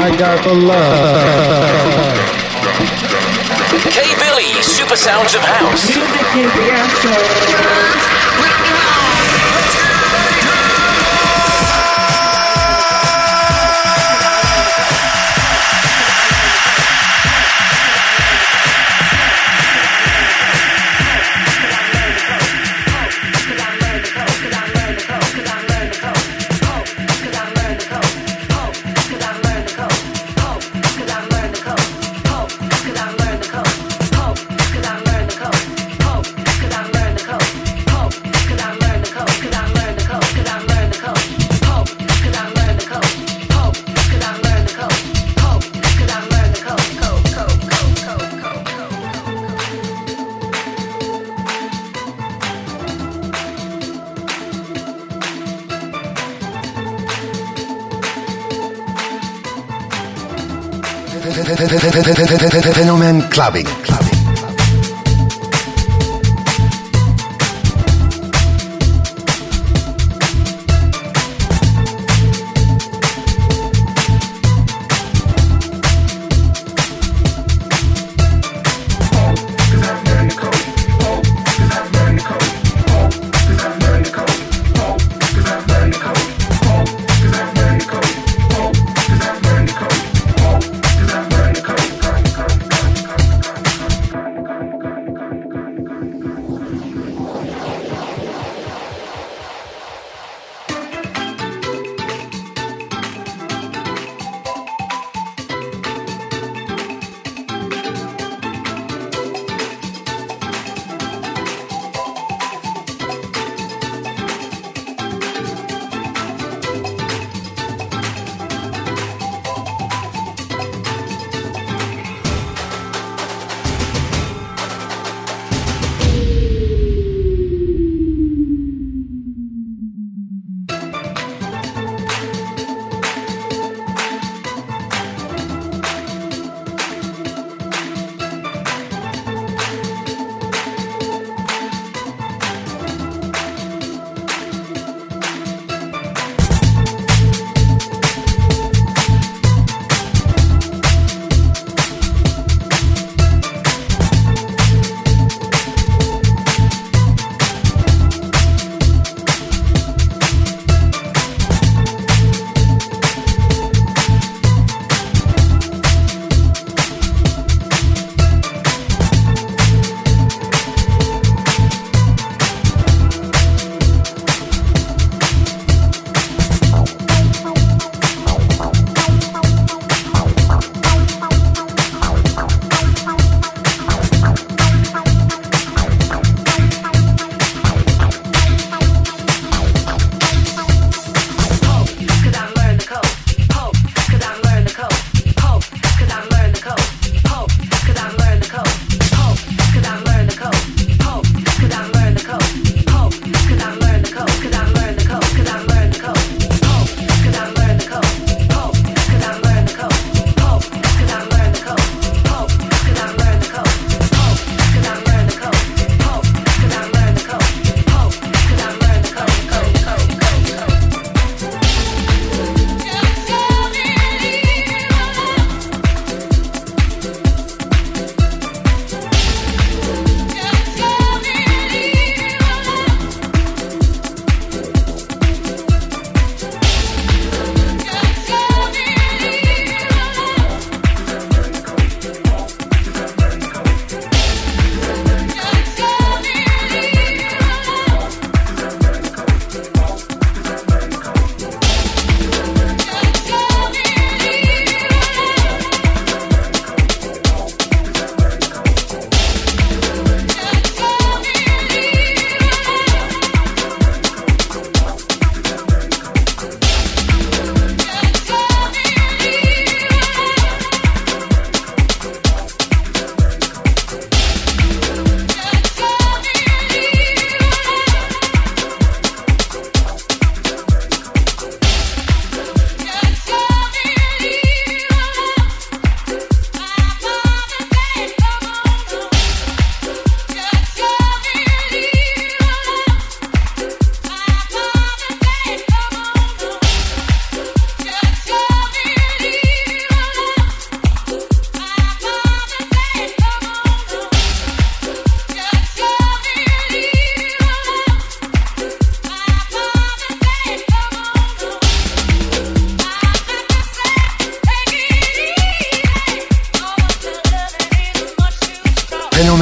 I got the love. K. Billy, Super Sounds of House. Music is the answer. Fenomen Clubbing.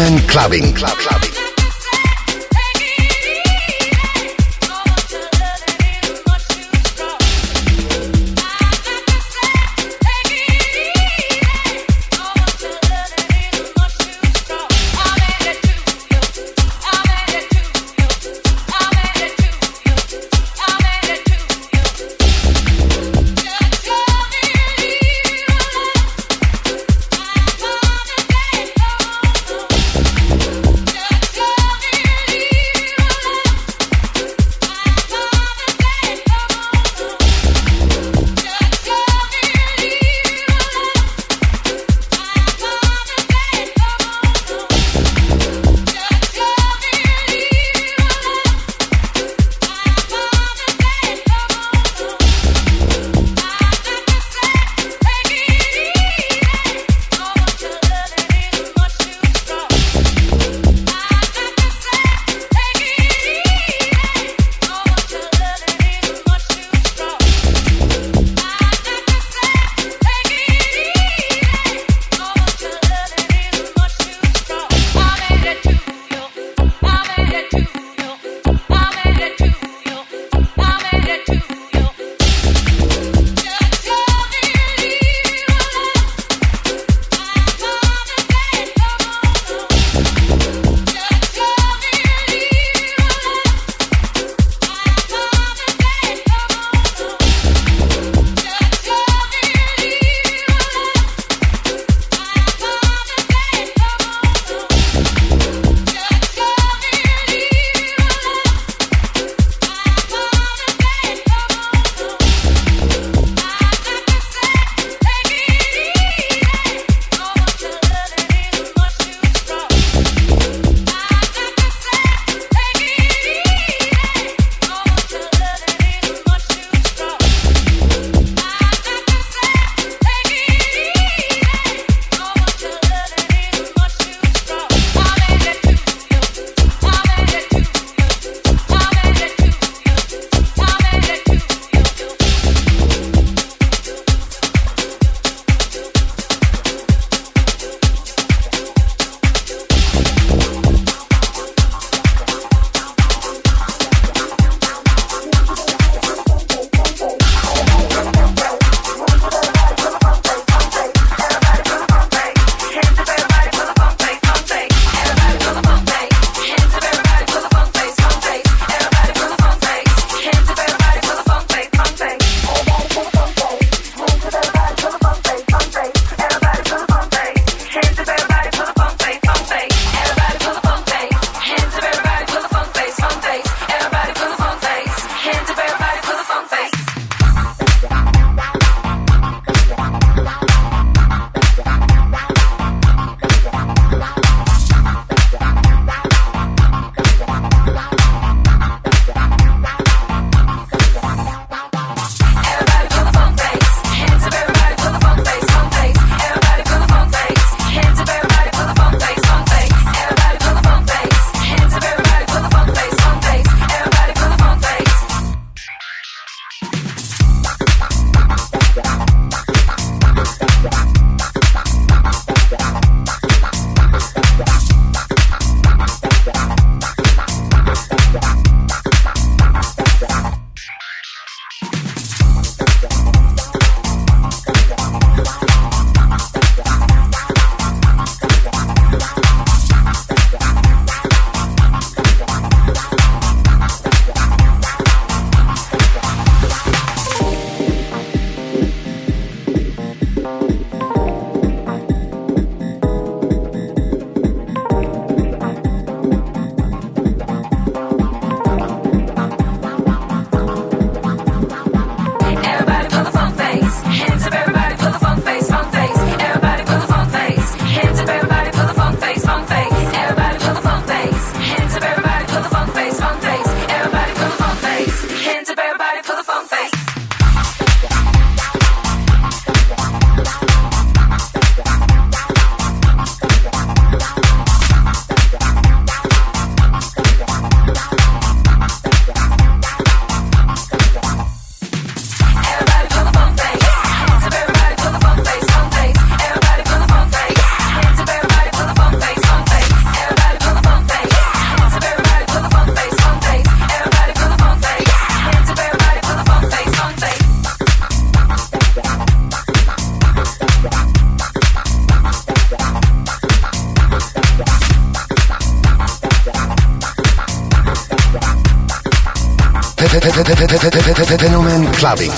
Fenomen Clubbin'. Fenomen Clubbin'.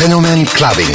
Fenomen Clubbin'.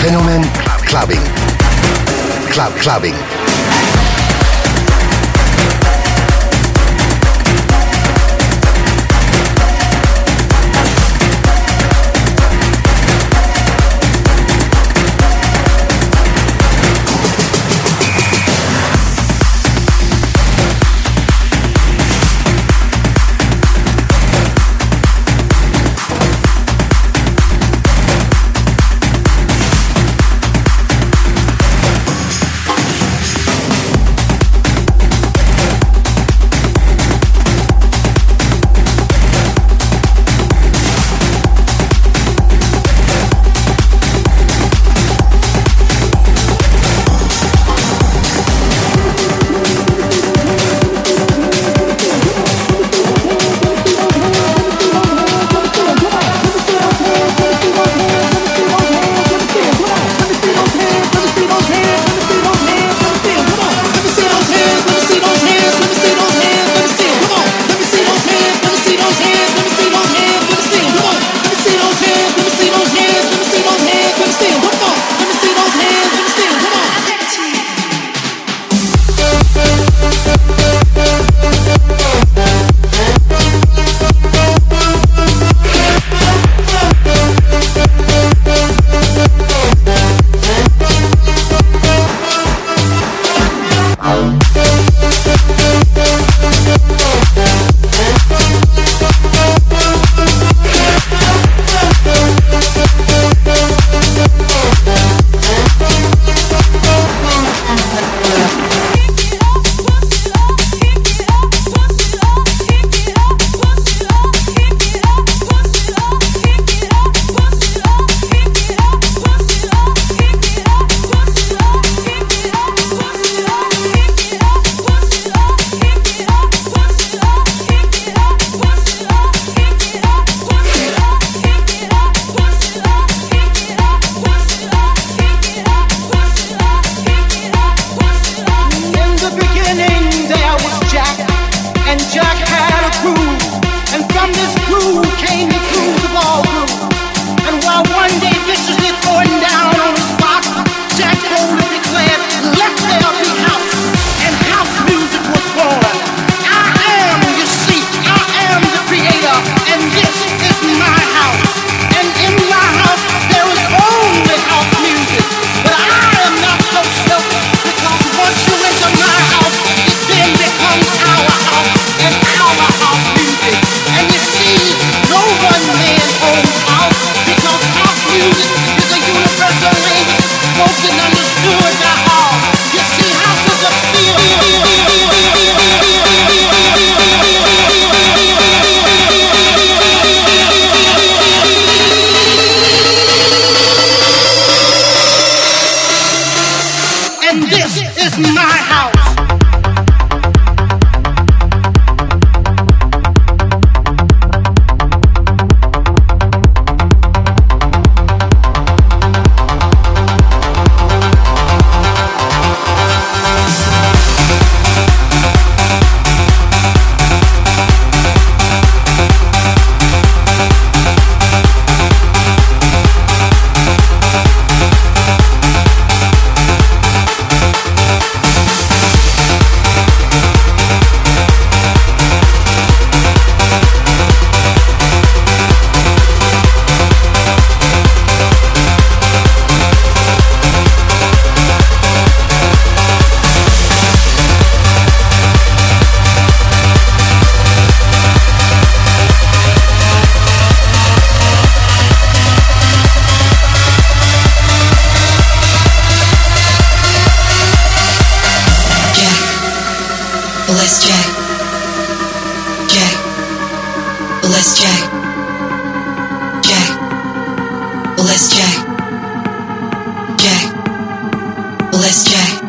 Fenomen Clubbin'. Clubbing.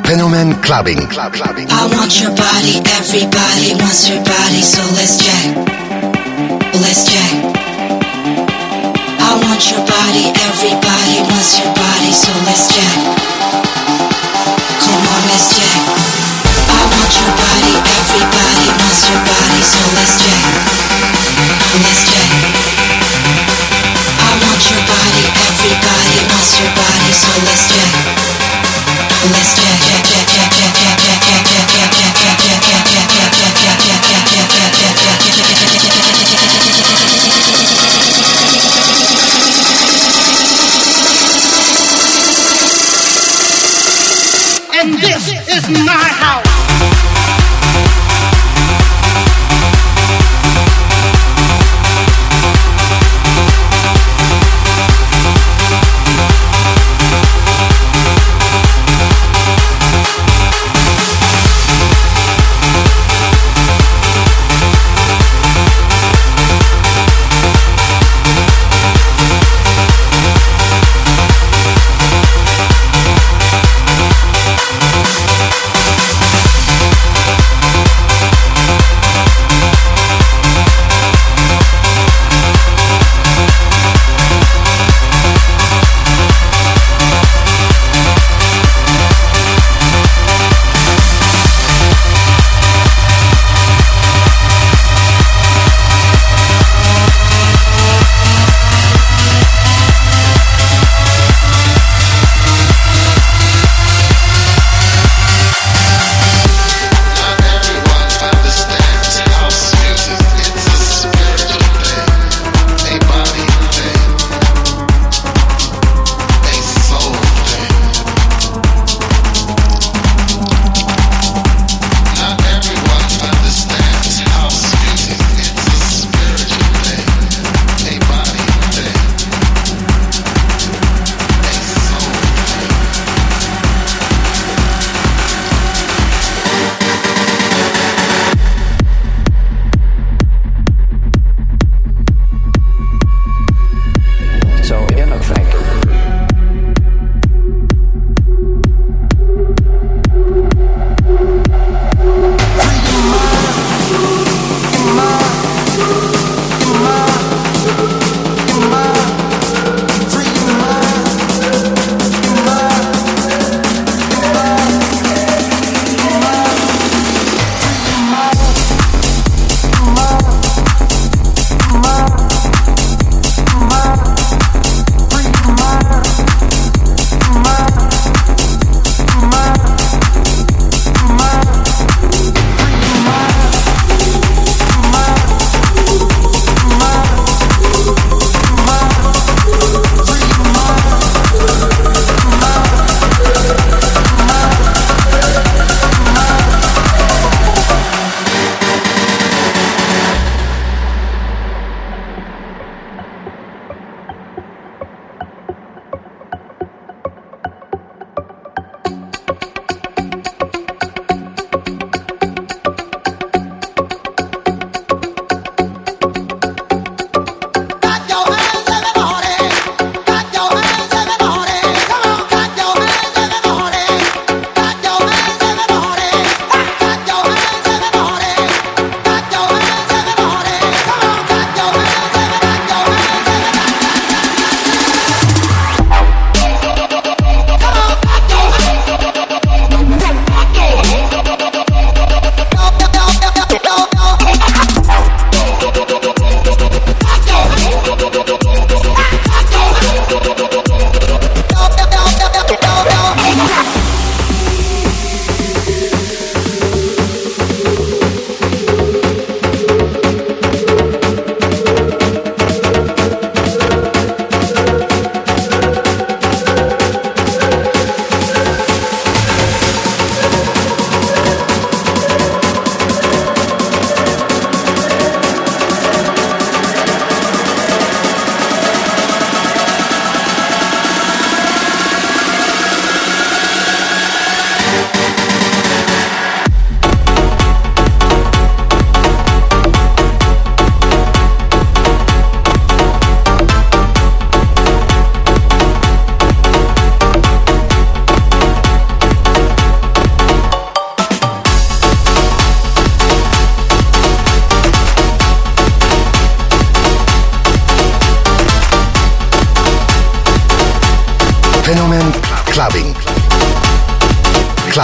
Fenomen Clubbin'. I want your body, everybody wants your body, so let's jack. Let's jack. I want your body, everybody wants your body, so let's jack. Come on, let's jack. I want your body, everybody wants your body, so let's jack. Let's jack. I want your body, everybody wants your body, so let's jack. Let's jack. And this is my house.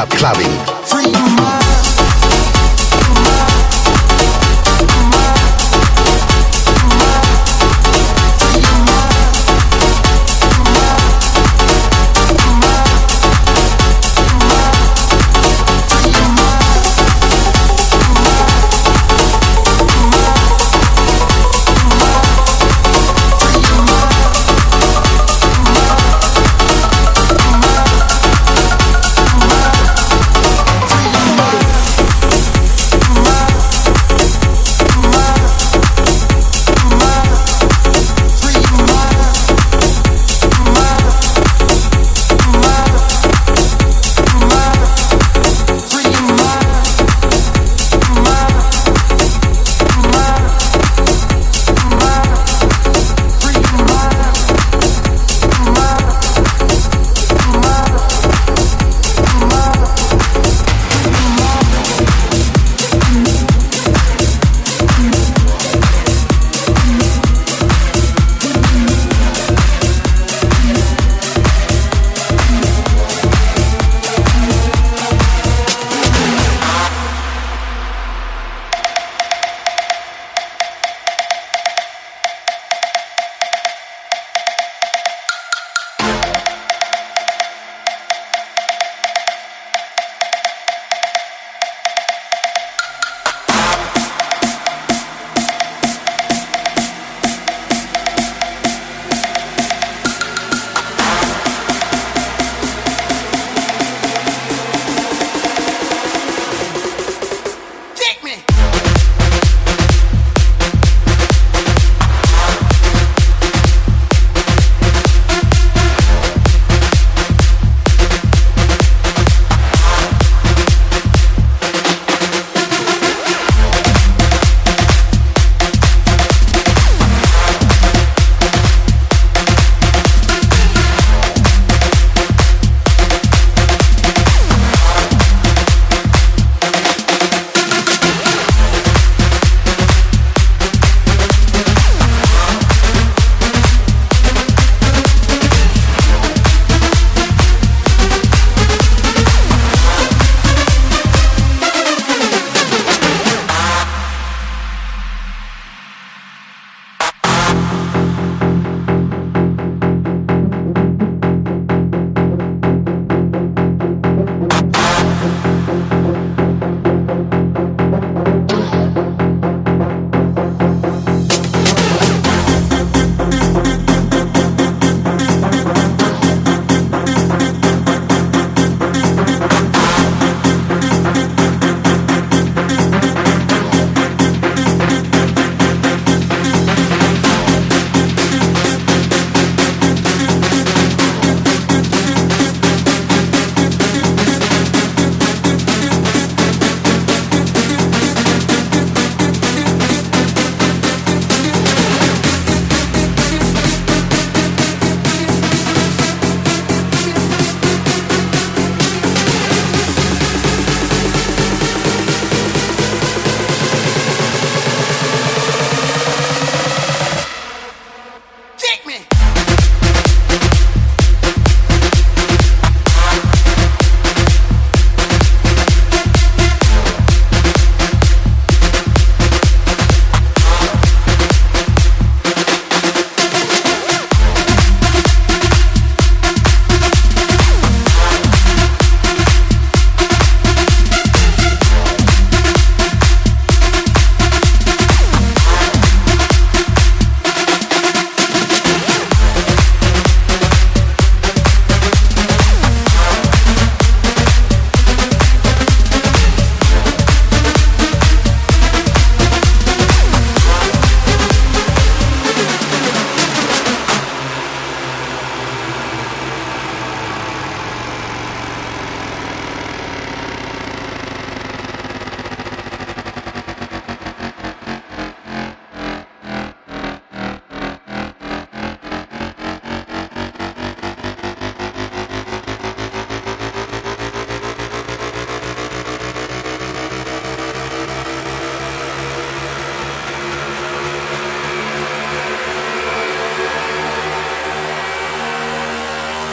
clubbing.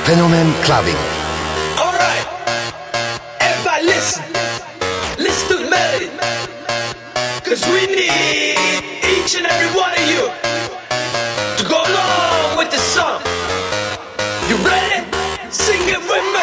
Fenomen Clubbing. All right. Cause we need each and every one of you to go along with the song. You ready? Sing it with me.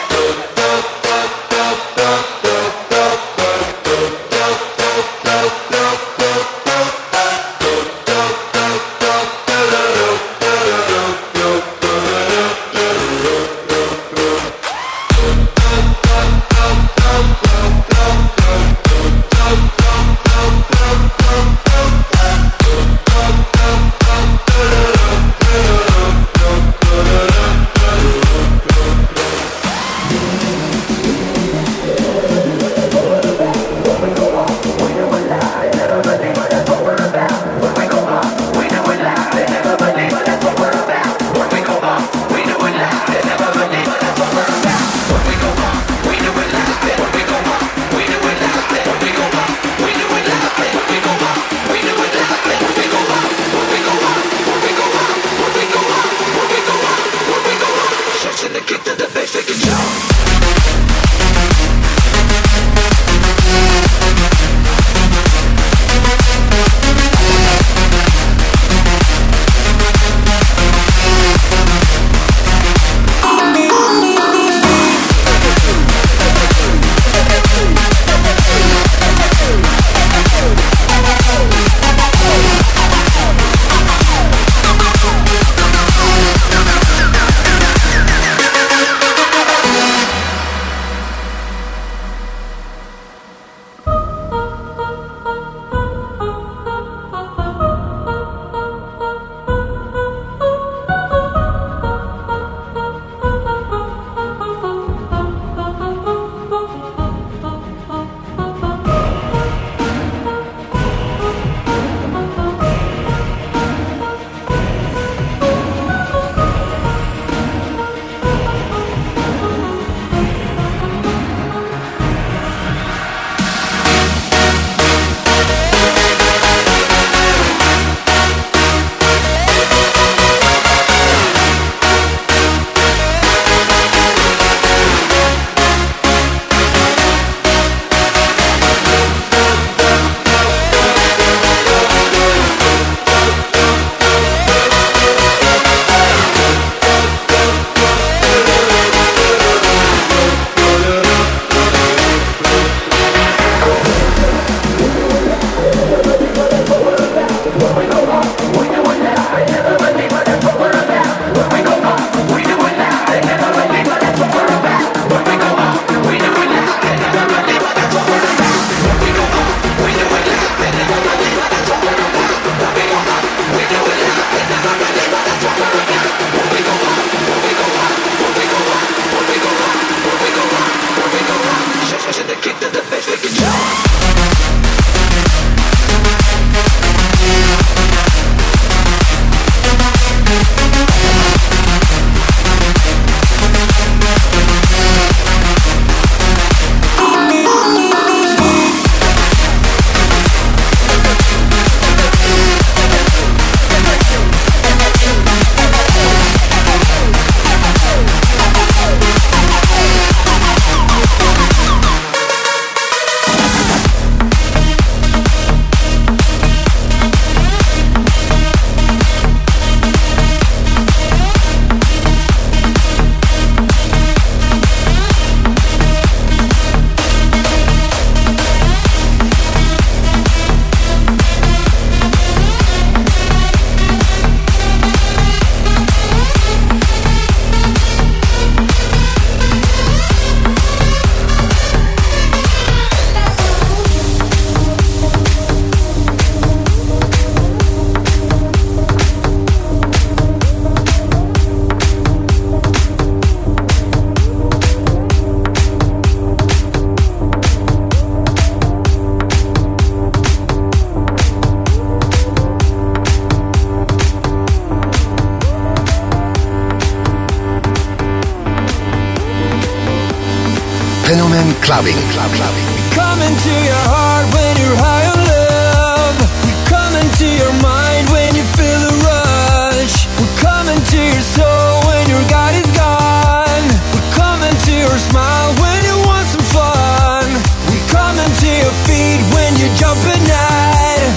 Clubbing. We come into your heart when you're high on love. We come into your mind when you feel the rush. We come into your soul when your God is gone. We come into your smile when you want some fun. We come into your feet when you're jumping out.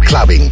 Clubbing.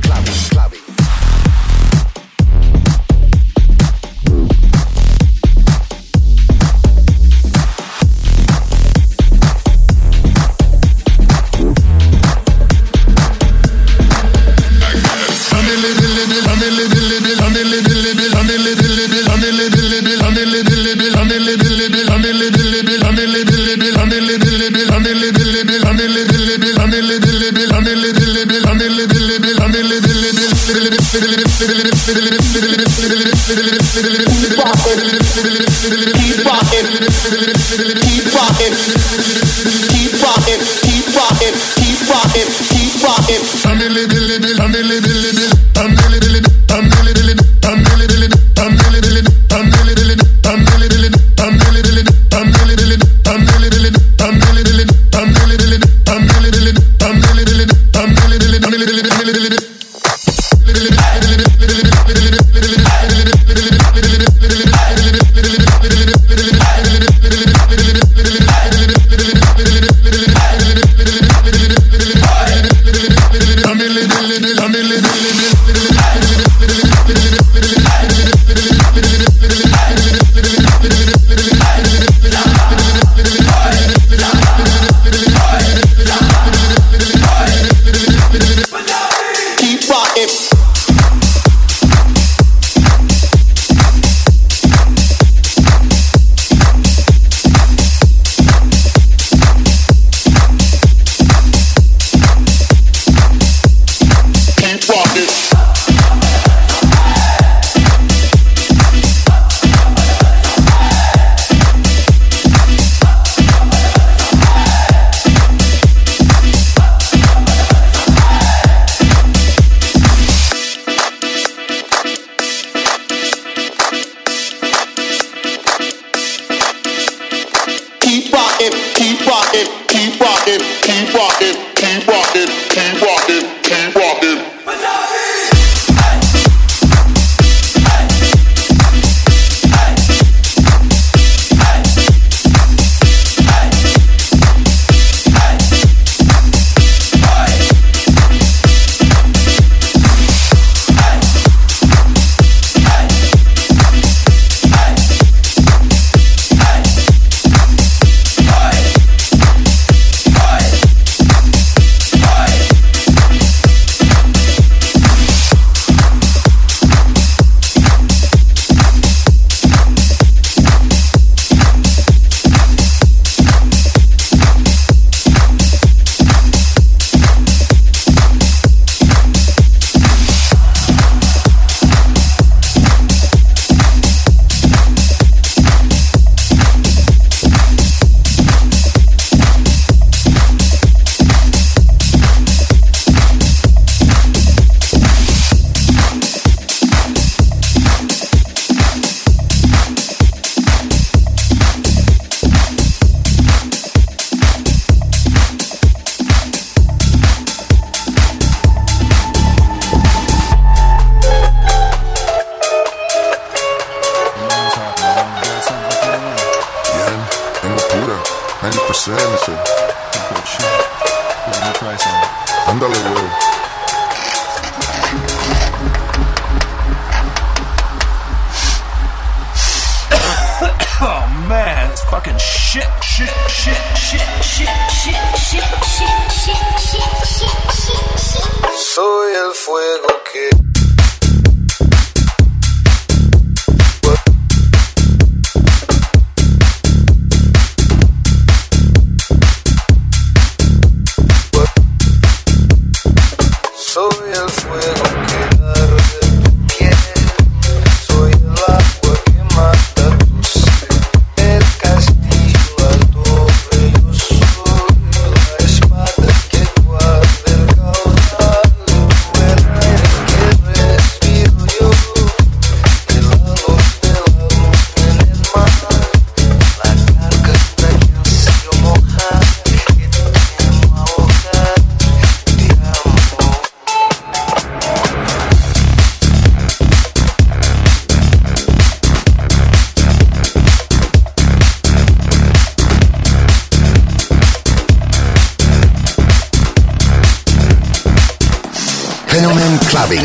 Clubbing.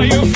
Are you?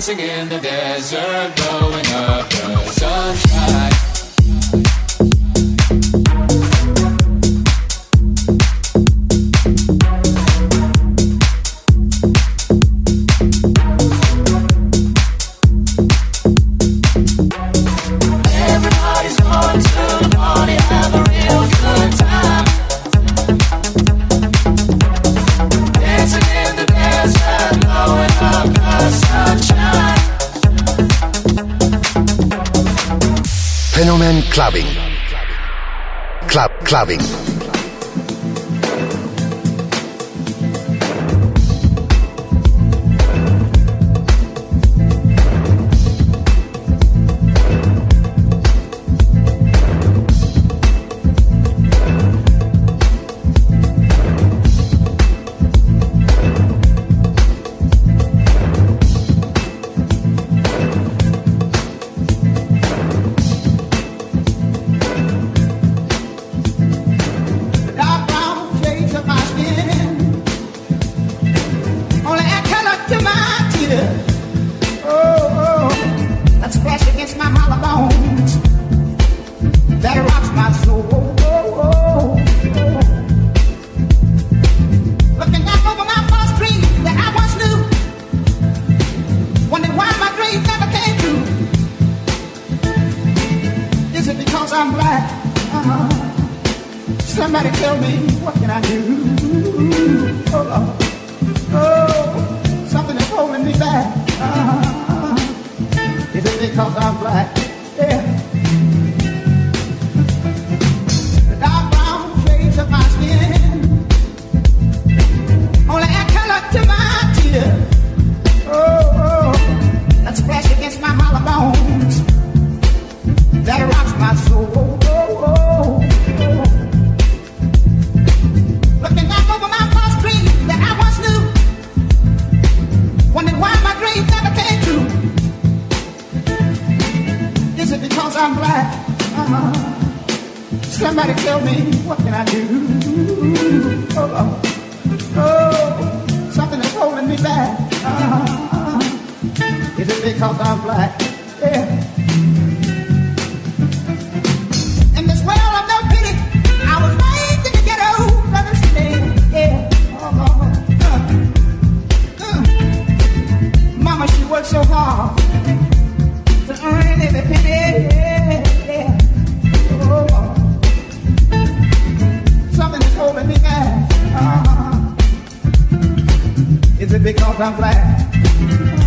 dancing in the desert, blowing up the sunshine. Fenomen Clubbing. Clubbing. Because I'm black.